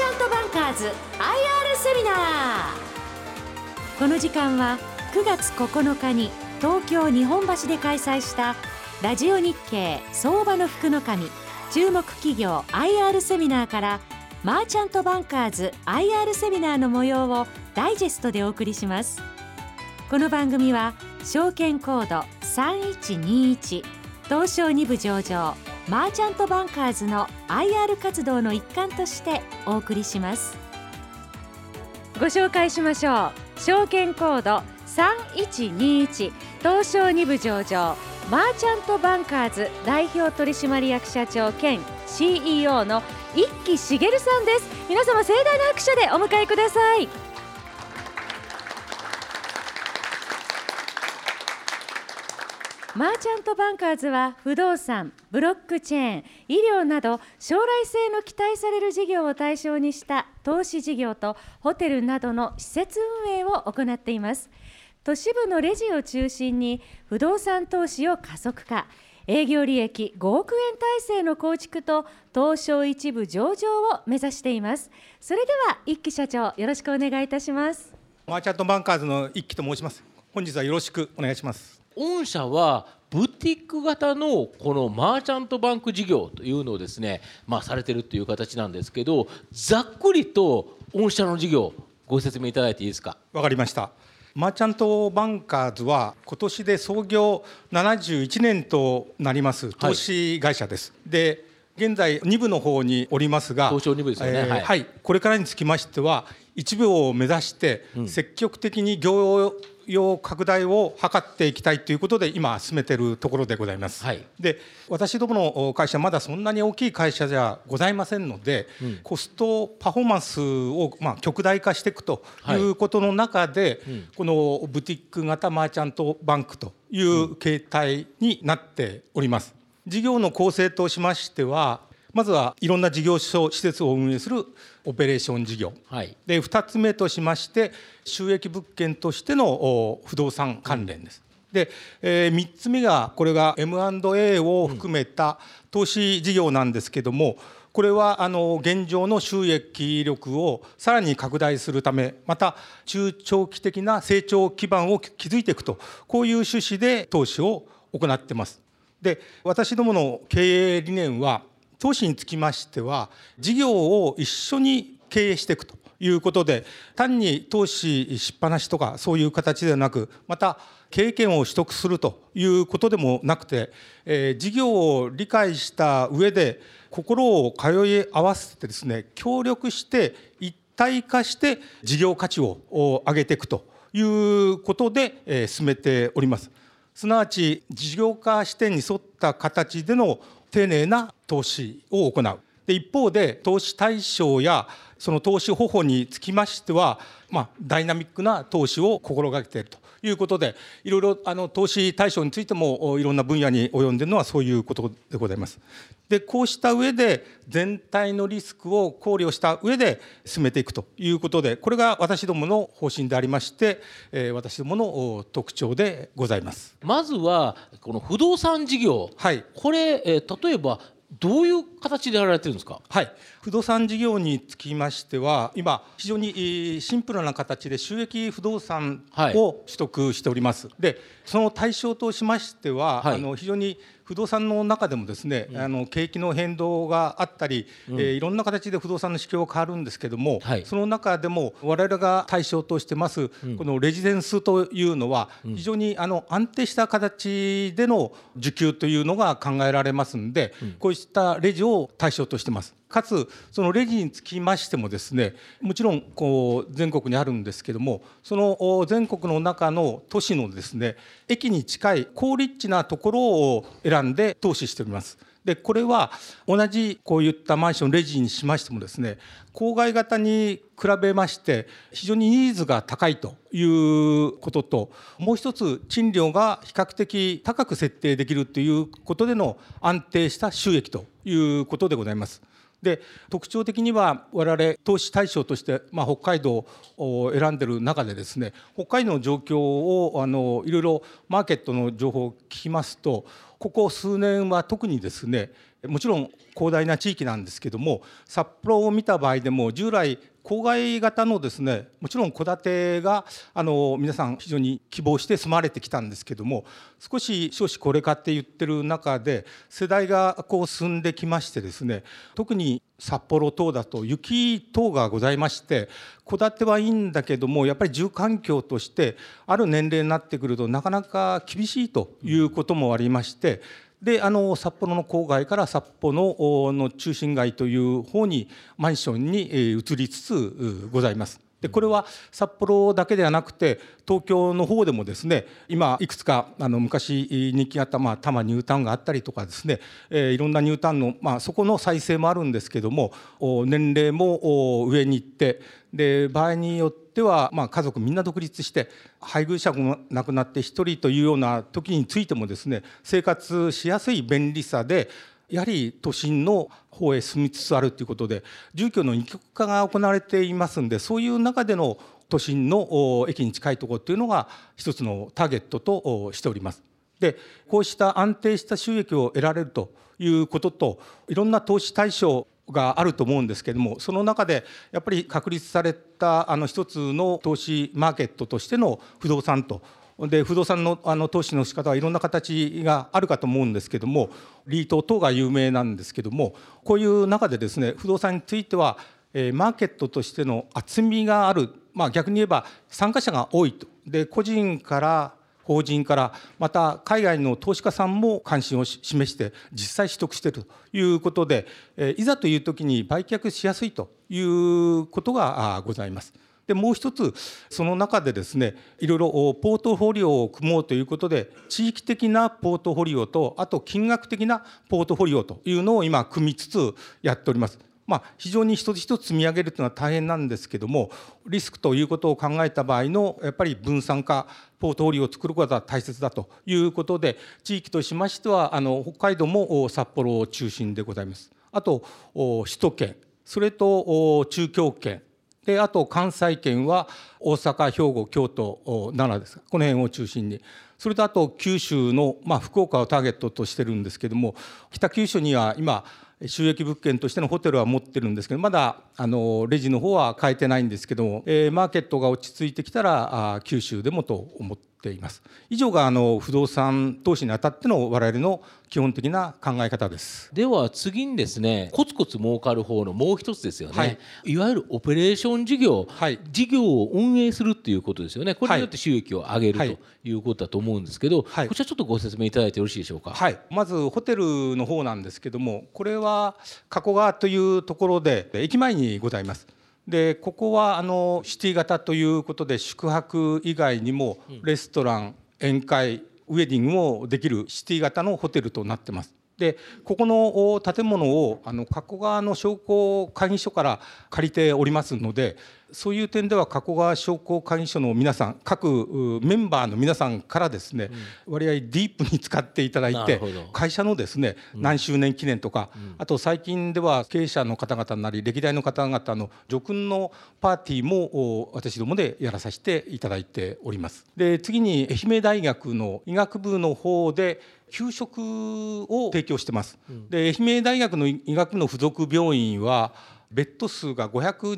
チャントバンカーズ IR セミナー。この時間は9月9日に東京日本橋で開催したラジオ日経相場の福の神注目企業 IR セミナーからマーチャントバンカーズ IR セミナーの模様をダイジェストでお送りします。この番組は証券コード3121東証2部上場マーチャントバンカーズの IR 活動の一環としてお送りします。ご紹介しましょう。証券コード3121東証2部上場マーチャントバンカーズ代表取締役社長兼 CEO の一木茂さんです。皆様盛大な拍手でお迎えください。マーチャントバンカーズは不動産、ブロックチェーン、医療など将来性の期待される事業を対象にした投資事業とホテルなどの施設運営を行っています。都市部のレジを中心に不動産投資を加速化、営業利益5億円体制の構築と東証一部上場を目指しています。それでは一木社長、よろしくお願いいたします。マーチャントバンカーズの一木と申します。本日はよろしくお願いします。御社はブティック型のこのマーチャントバンク事業というのをですね、されているという形なんですけど、ざっくりと御社の事業ご説明いただいていいですか。わかりました。マーチャントバンカーズは今年で創業71年となります投資会社です、はい、で現在2部の方におりますが、東証2部ですよね、はい、これからにつきましては1部を目指して積極的に業用拡大を図っていきたいということで今進めているところでございます、はい、で私どもの会社まだそんなに大きい会社じゃございませんので、コストパフォーマンスを極大化していくということの中で、このブティック型マーチャントバンクという形態になっております。事業の構成としましては、まずはいろんな事業所施設を運営するオペレーション事業、はい、で2つ目としまして収益物件としての不動産関連です、で、3つ目がこれが M&A を含めた投資事業なんですけども、これは現状の収益力をさらに拡大するため、また中長期的な成長基盤を築いていくと、こういう趣旨で投資を行っています。で私どもの経営理念は、投資につきましては事業を一緒に経営していくということで、単に投資しっぱなしとかそういう形ではなく、また経験を取得するということでもなくて、事業を理解した上で心を通い合わせてですね、協力して一体化して事業価値を上げていくということで、進めております。すなわち事業化視点に沿った形での丁寧な投資を行う。で一方で投資対象やその投資方法につきましては、ダイナミックな投資を心がけているということで、いろいろ投資対象についてもいろんな分野に及んでいるのはそういうことでございます。でこうした上で全体のリスクを考慮した上で進めていくということで、これが私どもの方針でありまして、私どもの特徴でございます。まずはこの不動産事業、はい、これ、例えばどういう形でやられてるんですか。はい、不動産事業につきましては今非常にシンプルな形で収益不動産を取得しております、はい、でその対象としましては、はい、非常に不動産の中でもですね、景気の変動があったり、いろんな形で不動産の市況が変わるんですけども、はい、その中でも我々が対象としてます、このレジデンスというのは、非常に安定した形での需給というのが考えられますので、こうしたレジを対象としてます。かつそのレジにつきましてもですね、もちろんこう全国にあるんですけども、その全国の中の都市のですね、駅に近い高立地なところを選んで投資しております。でこれは同じこういったマンションレジにしましてもですね、郊外型に比べまして非常にニーズが高いということと、もう一つ賃料が比較的高く設定できるということでの安定した収益ということでございます。で特徴的には我々投資対象として、北海道を選んでいる中でですね、北海道の状況をいろいろマーケットの情報を聞きますと、ここ数年は特にですね、もちろん広大な地域なんですけども、札幌を見た場合でも従来郊外型のですね、もちろん戸建てが皆さん非常に希望して住まれてきたんですけども、少し少子高齢化って言ってる中で世代がこう進んできましてですね、特に札幌等だと雪等がございまして、戸建てはいいんだけどもやっぱり住環境としてある年齢になってくるとなかなか厳しいということもありまして、で札幌の郊外から札幌の中心街という方にマンションに移りつつございます。でこれは札幌だけではなくて東京の方でもですね、今いくつか昔人気があった多摩ニュータウンがあったりとかですね、いろんなニュータウンのそこの再生もあるんですけども、年齢も上に行って、で場合によっては家族みんな独立して配偶者も亡くなって一人というような時についてもですね、生活しやすい便利さでやはり都心の方へ住みつつあるということで、住居の二極化が行われていますんで、そういう中での都心の駅に近いところというのが一つのターゲットとしております。でこうした安定した収益を得られるということと、いろんな投資対象があると思うんですけれども、その中でやっぱり確立された一つの投資マーケットとしての不動産と、で不動産の投資の仕方はいろんな形があるかと思うんですけども、リート等が有名なんですけども、こういう中でですね、不動産についてはマーケットとしての厚みがある、逆に言えば参加者が多いと、で個人から法人からまた海外の投資家さんも関心を示して実際取得しているということで、いざという時に売却しやすいということがございます。でもう一つ、その中でですね、いろいろポートフォリオを組もうということで、地域的なポートフォリオとあと金額的なポートフォリオというのを今組みつつやっております。非常に一つ一つ積み上げるというのは大変なんですけども、リスクということを考えた場合のやっぱり分散化、ポートフォリオを作ることが大切だということで、地域としましては北海道も札幌を中心でございます。あと首都圏、それと中京圏で、あと関西圏は大阪、兵庫、京都、奈良ですか、この辺を中心に、それとあと九州の福岡をターゲットとしてるんですけども、北九州には今収益物件としてのホテルは持ってるんですけど、まだレジの方は変えてないんですけども、マーケットが落ち着いてきたら九州でもと思っています。以上が不動産投資にあたっての我々の基本的な考え方です。では次にですね、コツコツ儲かる方のもう一つですよね、いわゆるオペレーション事業、事業を運営するっていうことですよね。これによって収益を上げる、ということだと思うんですけど、こちらちょっとご説明いただいてよろしいでしょうか。まずホテルの方なんですけども、これは加古川というところで駅前にございます。でここはシティ型ということで、宿泊以外にもレストラン、宴会、ウェディングもできるシティ型のホテルとなってます。でここの建物を加古川の商工会議所から借りておりますので、そういう点では加古川商工会議所の皆さん、各メンバーの皆さんからですね、割合ディープに使っていただいて、会社のですね、何周年記念とか、あと最近では経営者の方々なり歴代の方々の叙勲のパーティーも私どもでやらさせていただいております。で次に愛媛大学の医学部の方で給食を提供してます。で愛媛大学の医学部の附属病院はベッド数が520、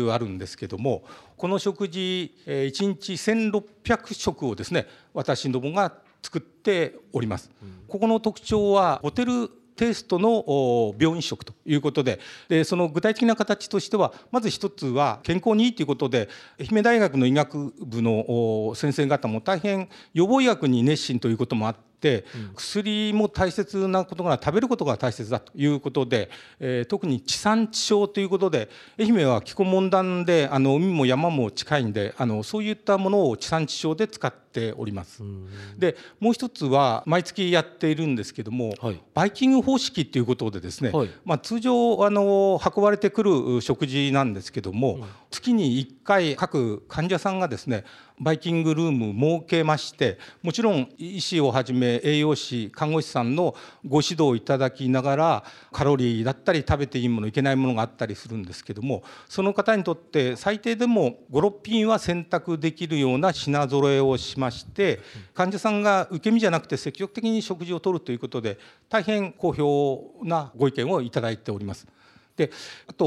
30あるんですけども、この食事1日1600食をですね、私どもが作っております。ここの特徴はホテルテイストの病院食ということ でその具体的な形としては、まず一つは健康にいいということで、愛媛大学の医学部の先生方も大変予防医学に熱心ということもあって、薬も大切なことが食べることが大切だということで、特に地産地消ということで、愛媛は気候温暖で海も山も近いんで、そういったものを地産地消で使っております。でもう一つは毎月やっているんですけども、バイキング方式ということでですね、通常運ばれてくる食事なんですけども、月に1回各患者さんがですねバイキングルーム設けまして、もちろん医師をはじめ栄養士看護師さんのご指導いただきながらカロリーだったり食べていいものいけないものがあったりするんですけども、その方にとって最低でも5、6品は選択できるような品揃えをしまして、患者さんが受け身じゃなくて積極的に食事をとるということで大変好評なご意見をいただいております。であと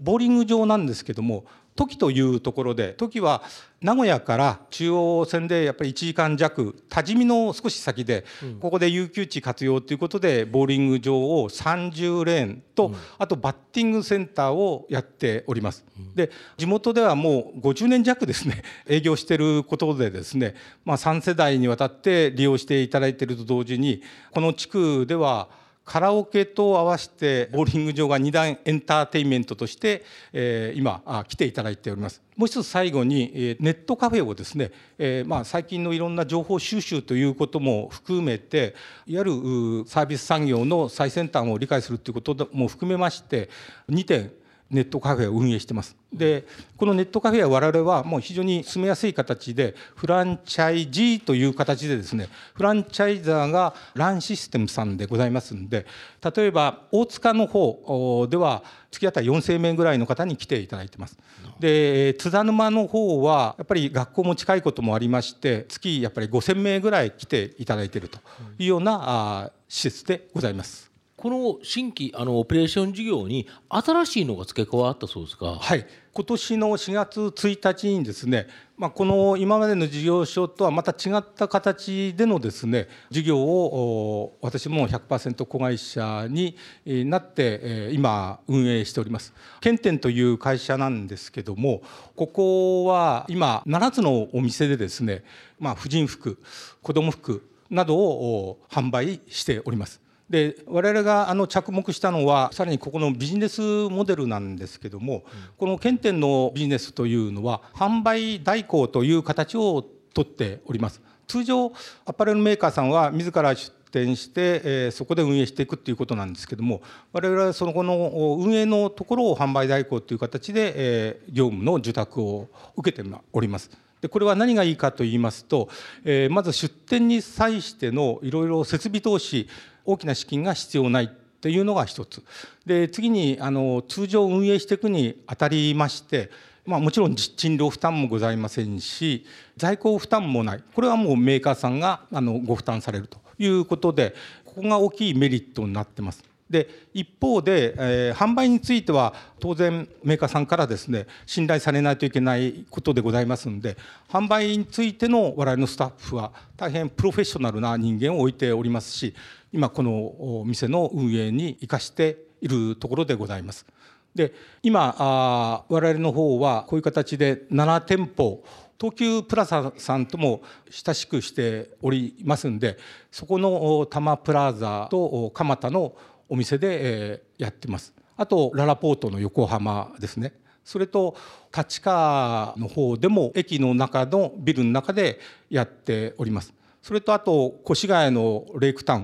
ボーリング場なんですけども、土岐というところで、土岐は名古屋から中央線でやっぱり1時間弱、多治見の少し先で、ここで遊休地活用ということでボーリング場を30レーンと、あとバッティングセンターをやっております。で地元ではもう50年弱ですね営業していることでですね、3世代にわたって利用していただいていると同時に、この地区ではカラオケと合わせてボウリング場が2段エンターテインメントとして今来ていただいております。もう一つ最後にネットカフェをですね最近のいろんな情報収集ということも含めて、いわゆるサービス産業の最先端を理解するということも含めまして2点ネットカフェを運営してます。でこのネットカフェは我々はもう非常に住みやすい形でフランチャイジーという形でですね、フランチャイザーがランシステムさんでございますんで、例えば大塚の方では月当たり4000名ぐらいの方に来ていただいてます。で津田沼の方はやっぱり学校も近いこともありまして、月やっぱり5000名ぐらい来ていただいているというような施設でございます。この新規オペレーション事業に新しいのが付け加わったそうですか。はい、今年の4月1日にですね、この今までの事業所とはまた違った形でのですね事業を私も 100% 子会社になって今運営しております。ケンテンという会社なんですけども、ここは今7つのお店でですね、婦人服、子ども服などを販売しております。で我々が着目したのはさらにここのビジネスモデルなんですけども、このケンテンのビジネスというのは販売代行という形をとっております。通常アパレルメーカーさんは自ら出店して、そこで運営していくということなんですけども、我々はその後の運営のところを販売代行という形で、業務の受託を受けております。でこれは何がいいかと言いますと、まず出店に際してのいろいろ設備投資、大きな資金が必要ないというのが一つで、次に通常運営していくにあたりまして、もちろん賃料負担もございませんし、在庫負担もない。これはもうメーカーさんがご負担されるということで、ここが大きいメリットになってます。で一方で、販売については当然メーカーさんからですね信頼されないといけないことでございますので、販売についての我々のスタッフは大変プロフェッショナルな人間を置いておりますし、今このお店の運営に生かしているところでございます。で今我々の方はこういう形で7店舗東急プラザさんとも親しくしておりますので、そこの多摩プラザと蒲田のお店でやってます。あとららぽーとの横浜ですね。それと立川の方でも駅の中のビルの中でやっております。それとあと越谷のレイクタウ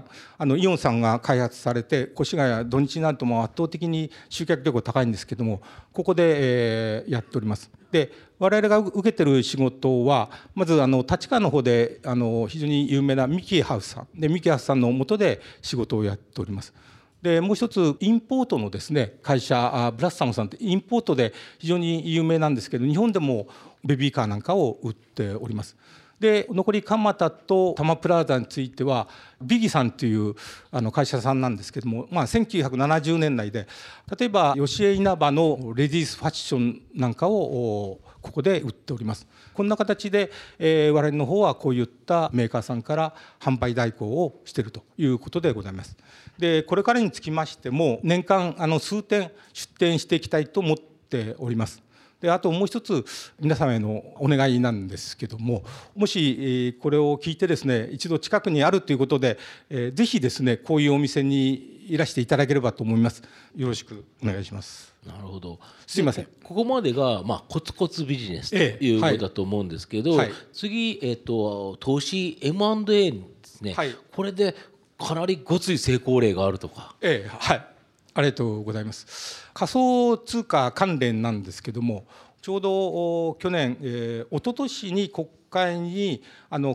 ン、イオンさんが開発されて、越谷土日になるとも圧倒的に集客力が高いんですけども、ここでやっております。で我々が受けてる仕事はまず立川の方で非常に有名なミキーハウスさんで、ミキーハウスさんの下で仕事をやっております。でもう一つインポートのですね会社、ブラッサムさんってインポートで非常に有名なんですけど、日本でもベビーカーなんかを売っております。で残り蒲田と多摩プラザについてはビギさんという会社さんなんですけども、1970年代で例えば吉江稲葉のレディースファッションなんかをここで売っております。こんな形で、我々の方はこういったメーカーさんから販売代行をしているということでございます。でこれからにつきましても年間数点出店していきたいと思っております。であともう一つ皆様へのお願いなんですけども、もしこれを聞いてですね一度近くにあるということで、ぜひですねこういうお店にいらしていただければと思います。よろしくお願いします。なるほど、すいません。ここまでが、コツコツビジネスということだと思うんですけど、次、投資 M&A ですね、これでかなりごつい成功例があるとか、ありがとうございます。仮想通貨関連なんですけども、ちょうど去年、一昨年に国会に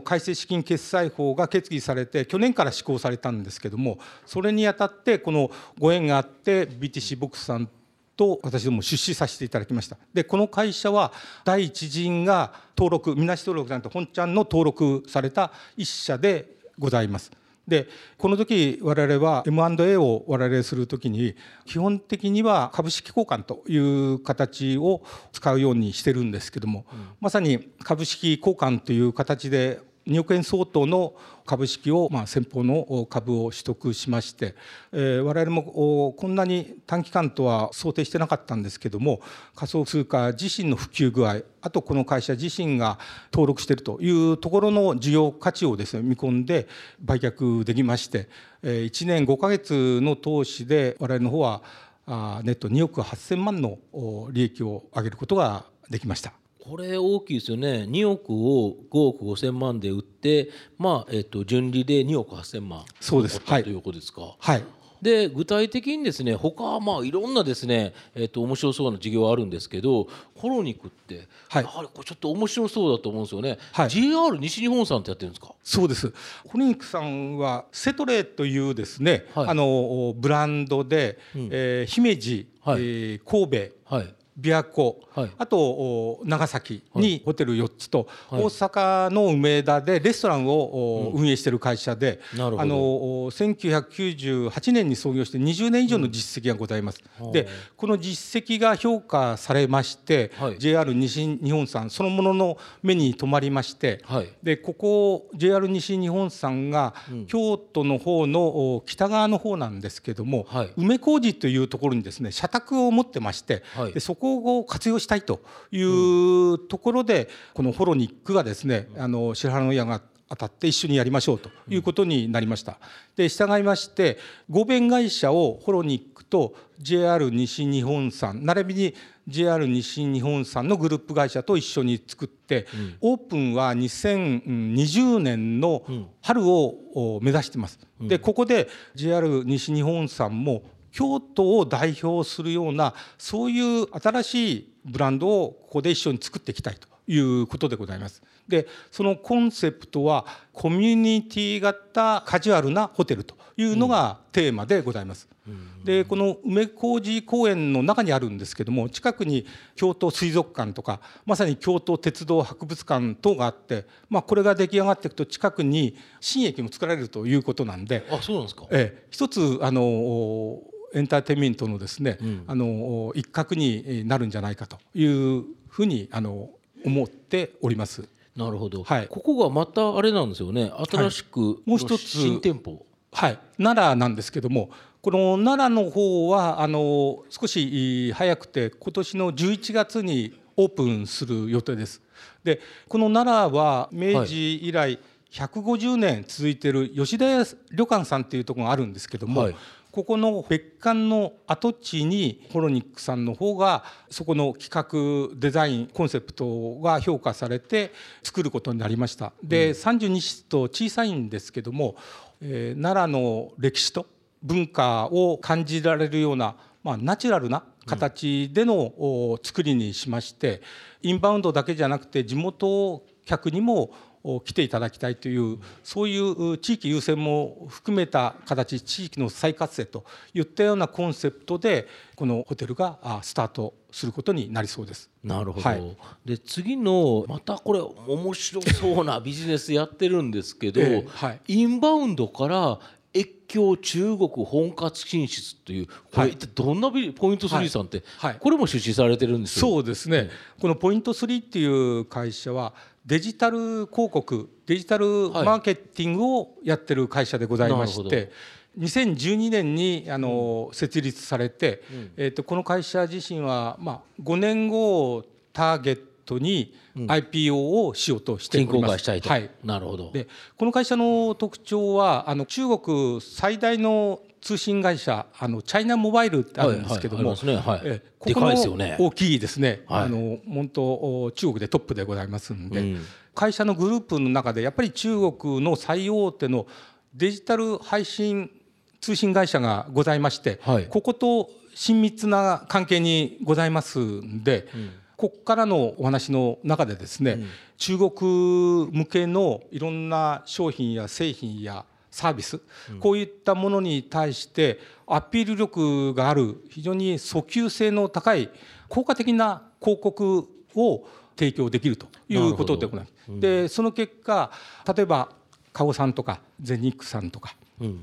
改正資金決済法が決議されて、去年から施行されたんですけども、それにあたってこのご縁があって BTC ボックスさんと私ども出資させていただきました。で、この会社は第一陣が登録、みなし登録じゃなくて本ちゃんの登録された一社でございます。で、この時我々は M&A を我々する時に基本的には株式交換という形を使うようにしてるんですけども、まさに株式交換という形で2億円相当の株式を、先方の株を取得しまして、我々もこんなに短期間とは想定してなかったんですけども、仮想通貨自身の普及具合、あとこの会社自身が登録しているというところの需要価値をですね、見込んで売却できまして、1年5ヶ月の投資で我々の方はネット2億8000万の利益を上げることができました。これ大きいですよね。2億を5億5000万で売って、純利で2億8000万そうです、はい、ということですか。はい、で具体的にですね、他いろんなですね、面白そうな事業あるんですけど、コロニクって、はい、やはりこれちょっと面白そうだと思うんですよね。はい、JR 西日本さんってやってるんですか。そうです。コロニクさんはセトレというですね、はい、ブランドで、姫路、はい、神戸、はい、琵琶湖、はい、あと長崎にホテル4つと、はい、大阪の梅田でレストランを運営している会社で、1998年に創業して20年以上の実績がございます。で、この実績が評価されまして、はい、JR 西日本さんそのものの目に留まりまして、はい、でここ JR 西日本さんが京都の方の北側の方なんですけども、はい、梅小路というところにですね、社宅を持ってまして、はい、でそこを活用したいというところで、このホロニックがですね、白羽の矢が当たって一緒にやりましょうということになりました。で、従いまして合弁会社をホロニックと JR 西日本さん並びに JR 西日本さんのグループ会社と一緒に作って、オープンは2020年の春を目指してます。で、ここで JR 西日本さんも京都を代表するようなそういう新しいブランドをここで一緒に作っていきたいということでございます。で、そのコンセプトはコミュニティ型カジュアルなホテルというのがテーマでございます。で、この梅小路公園の中にあるんですけども、近くに京都水族館とかまさに京都鉄道博物館等があって、これが出来上がっていくと近くに新駅も作られるということなんで、そうなんですか。一つエンターテインメントのですね、一角になるんじゃないかというふうに思っております。なるほど、はい、ここがまたあれなんですよね、新しく、もう一つ新店舗、はい、奈良なんですけども、この奈良の方は少し早くて今年の11月にオープンする予定です。で、この奈良は明治以来150年続いている吉田屋旅館さんというところがあるんですけども、はい、ここの別館の跡地にホロニックさんの方がそこの企画デザインコンセプトが評価されて作ることになりました。で、32室と小さいんですけども、奈良の歴史と文化を感じられるような、ナチュラルな形での作りにしまして、インバウンドだけじゃなくて地元客にも来ていただきたいという、そういう地域優先も含めた形、地域の再活性といったようなコンセプトでこのホテルがスタートすることになりそうです。なるほど、はい、で次のまたこれ面白そうなビジネスやってるんですけど、はい、インバウンドから越境中国本格進出という、これ一体どんなポイント3さんって、はいはい、これも出資されてるんですよ。そうですね、このポイント3っていう会社はデジタル広告、デジタルマーケティングをやってる会社でございまして、はい、2012年に設立されて、この会社自身は5年後をターゲットに IPO をしようとしております。はい、なるほど。で、この会社の特徴は中国最大の通信会社チャイナモバイルってあるんですけども、ここも大きいですね、本当中国でトップでございますんで、会社のグループの中でやっぱり中国の最大手のデジタル配信通信会社がございまして、はい、ここと親密な関係にございますんで、うん、ここからのお話の中でですね、うん、中国向けのいろんな商品や製品やサービス、うん、こういったものに対してアピール力がある非常に訴求性の高い効果的な広告を提供できるということでございます。うん、でその結果、例えばカゴさんとかゼニックさんとか、うん、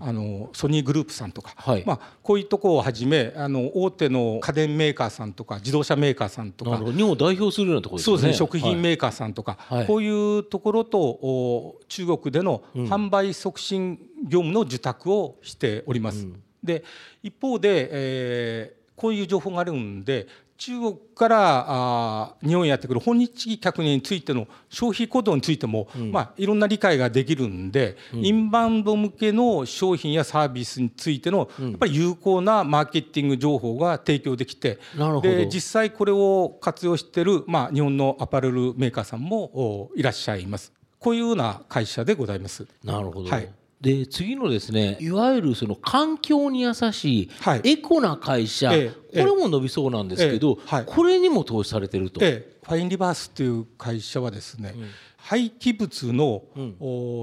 ソニーグループさんとか、はい、こういうところをはじめ大手の家電メーカーさんとか自動車メーカーさんとか日本を代表するようなところですね。そうですね、食品メーカーさんとか、はい、こういうところと中国での販売促進業務の受託をしております。うん、で一方で、こういう情報があるんで中国から日本へやってくる訪日客についての消費行動についても、うん、いろんな理解ができるんで、うん、インバウンド向けの商品やサービスについての、うん、やっぱり有効なマーケティング情報が提供できて、で実際これを活用している、日本のアパレルメーカーさんもいらっしゃいます。こういうような会社でございます。なるほど、はい。で次のですね、いわゆるその環境に優しい、はい、エコな会社、これも伸びそうなんですけど、はい、これにも投資されてると。ファインリバースという会社はですね、うん、廃棄物の、う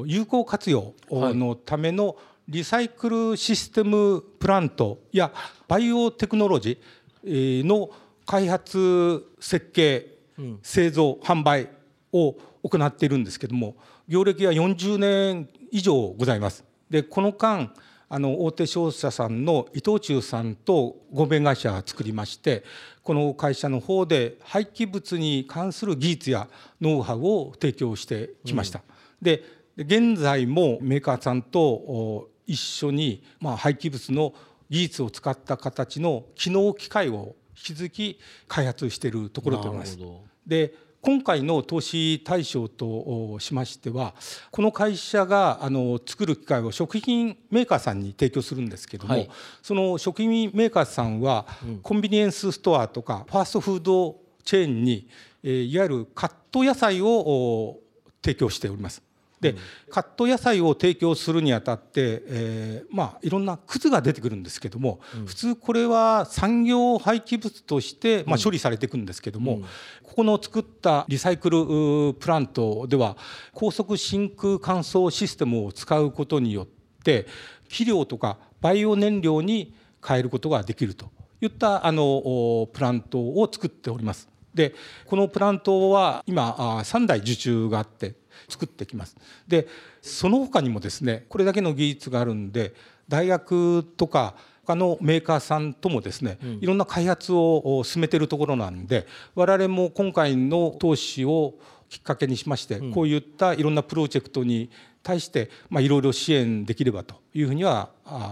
ん、有効活用のためのリサイクルシステムプラントやバイオテクノロジーの開発設計、うん、製造販売を行っているんですけども、業歴は40年以上ございます。でこの間大手商社さんの伊藤忠さんと合弁会社を作りまして、この会社の方で廃棄物に関する技術やノウハウを提供してきました。うん、で現在もメーカーさんと一緒に、廃棄物の技術を使った形の機能機械を引き続き開発しているところでございます。で今回の投資対象としましては、この会社が作る機械を食品メーカーさんに提供するんですけども、はい、その食品メーカーさんはコンビニエンスストアとかファーストフードチェーンにいわゆるカット野菜を提供しております。でカット野菜を提供するにあたって、いろんなくずが出てくるんですけども、うん、普通これは産業廃棄物として、処理されていくんですけども、うん、ここの作ったリサイクルプラントでは高速真空乾燥システムを使うことによって肥料とかバイオ燃料に変えることができるといったプラントを作っております。でこのプラントは今3台受注があって作ってきます。でその他にもですね、これだけの技術があるんで大学とか他のメーカーさんともですね、いろんな開発を進めているところなんで、我々も今回の投資をきっかけにしまして、こういったいろんなプロジェクトに対していろいろ支援できればというふうには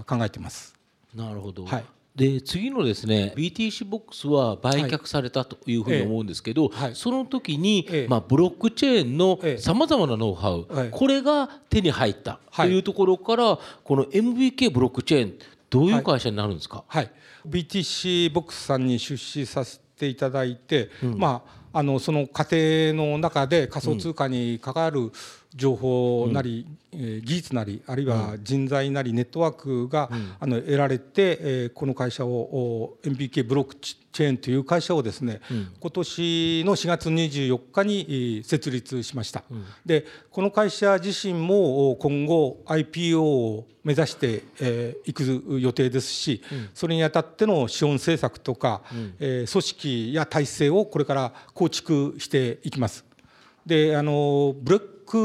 考えています。なるほど、はい。で次のですね BTC ボックスは売却されたというふうに思うんですけど、はい、その時に、ブロックチェーンのさまざまなノウハウ、これが手に入ったというところから、この MBK ブロックチェーンどういう会社になるんですか？はいはい、BTC ボックスさんに出資させていただいて、その過程の中で仮想通貨に関わる情報なり、技術なり、あるいは人材なりネットワークが得られて、この会社を MBK ブロックチェーンという会社をですね、今年の4月24日に設立しました。でこの会社自身も今後 IPO を目指していく予定ですし、それにあたっての資本政策とか、組織や体制をこれから構築していきます。でブロックチ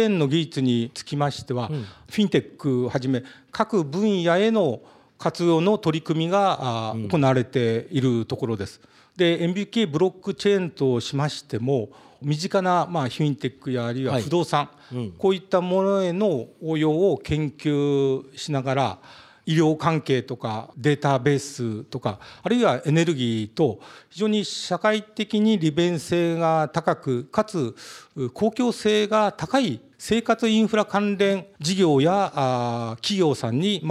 ェーンの技術につきましては、フィンテックをはじめ各分野への活用の取り組みが行われているところです。で MBK ブロックチェーンとしましても身近なフィンテックやあるいは不動産、こういったものへの応用を研究しながら、医療関係とかデータベースとか、あるいはエネルギーと非常に社会的に利便性が高くかつ公共性が高い生活インフラ関連事業や企業さんに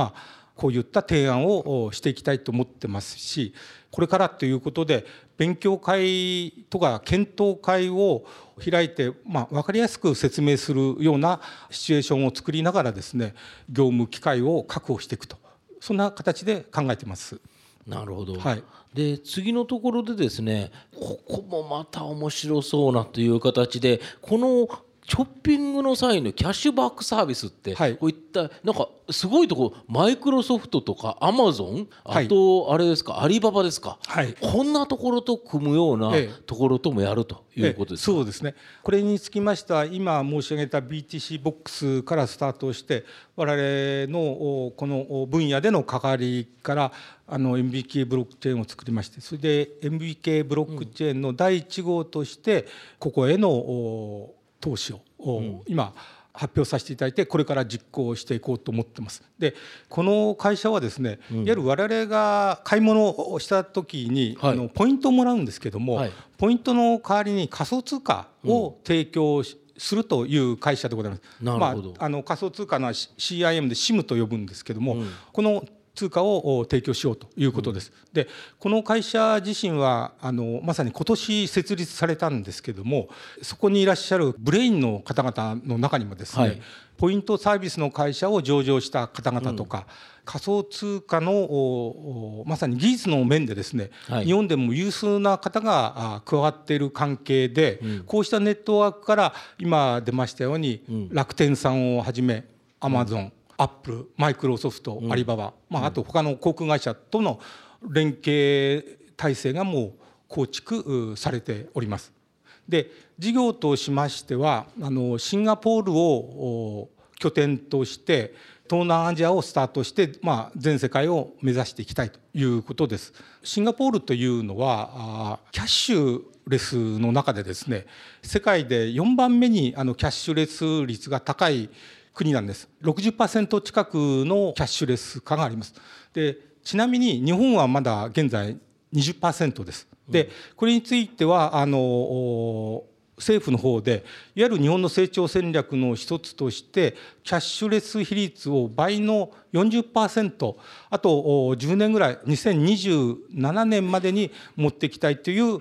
こういった提案をしていきたいと思ってますし、これからということで勉強会とか検討会を開いて、分かりやすく説明するようなシチュエーションを作りながらですね、業務機会を確保していくとそんな形で考えてます。なるほど、はい、で次のところでですね、ここもまた面白そうなという形で、このショッピングの際のキャッシュバックサービスって、はい、こういったなんかすごいとこ、マイクロソフトとかアマゾン、あとあれですか、はい、アリババですか、はい、こんなところと組むようなところともやるということですか。そうですね、これにつきましては今申し上げた BTC ボックスからスタートして、我々のこの分野での関わりからMBK ブロックチェーンを作りまして、それで MBK ブロックチェーンの第1号としてここへの投資を今発表させていただいて、これから実行していこうと思ってます。でこの会社はですね、いわゆる我々が買い物をした時にポイントをもらうんですけども、ポイントの代わりに仮想通貨を提供するという会社でございます。なるほど、仮想通貨の CIM で SIM と呼ぶんですけども、この通貨を提供しようということです。でこの会社自身はまさに今年設立されたんですけども、そこにいらっしゃるブレインの方々の中にもですね、はい、ポイントサービスの会社を上場した方々とか、仮想通貨のまさに技術の面でですね、はい、日本でも有数な方が加わっている関係で、こうしたネットワークから今出ましたように、楽天さんをはじめアマゾン、アップル、マイクロソフト、アリババ、あと他の航空会社との連携体制がもう構築されております。で事業としましてはシンガポールを拠点として東南アジアをスタートして、全世界を目指していきたいということです。シンガポールというのはキャッシュレスの中でですね、世界で4番目にキャッシュレス率が高い国なんです。 60% 近くのキャッシュレス化があります。でちなみに日本はまだ現在 20% です。でこれについては政府の方でいわゆる日本の成長戦略の一つとして、キャッシュレス比率を倍の 40%、 あと10年ぐらい2027年までに持っていきたいという、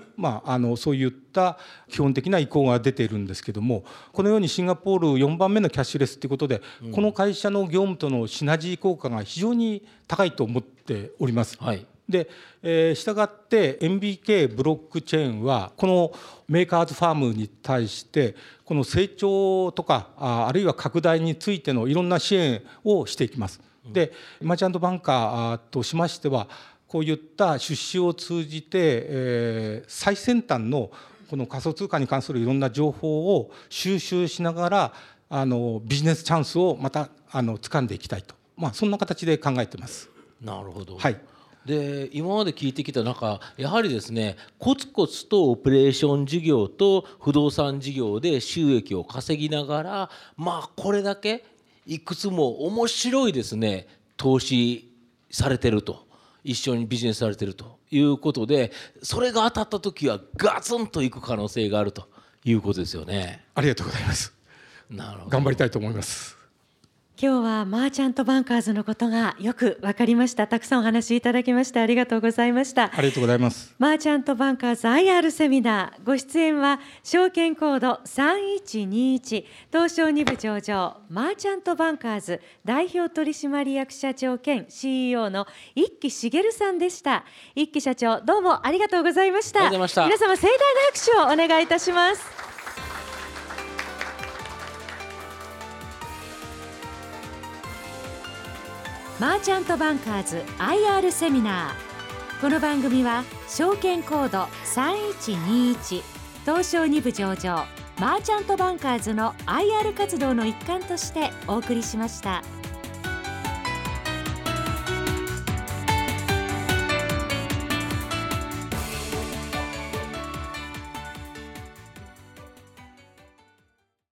そういった基本的な意向が出ているんですけども、このようにシンガポール4番目のキャッシュレスということで、この会社の業務とのシナジー効果が非常に高いと思っております。はい、でしたがって MBK ブロックチェーンはこのメーカーズファームに対して、この成長とかあるいは拡大についてのいろんな支援をしていきます。でマーチャントバンカーとしましては、こういった出資を通じて最先端のこの仮想通貨に関するいろんな情報を収集しながらビジネスチャンスをまた掴んでいきたいと、そんな形で考えています。なるほど、はい。で今まで聞いてきた中、やはりですね、コツコツとオペレーション事業と不動産事業で収益を稼ぎながら、これだけいくつも面白いですね、投資されてると、一緒にビジネスされてるということで、それが当たった時はガツンといく可能性があるということですよね。ありがとうございます。なるほど、頑張りたいと思います。今日はマーチャントバンカーズのことがよく分かりました。たくさんお話いただきまして、ありがとうございました。ありがとうございます。マーチャントバンカーズ IR セミナー、ご出演は証券コード3121、東証2部上場マーチャントバンカーズ代表取締役社長兼 CEO の一木茂さんでした。一木社長、どうもありがとうございました。皆様盛大な拍手をお願いいたします。マーチャントバンカーズ IR セミナー、この番組は証券コード3121、東証2部上場マーチャントバンカーズの IR 活動の一環としてお送りしました。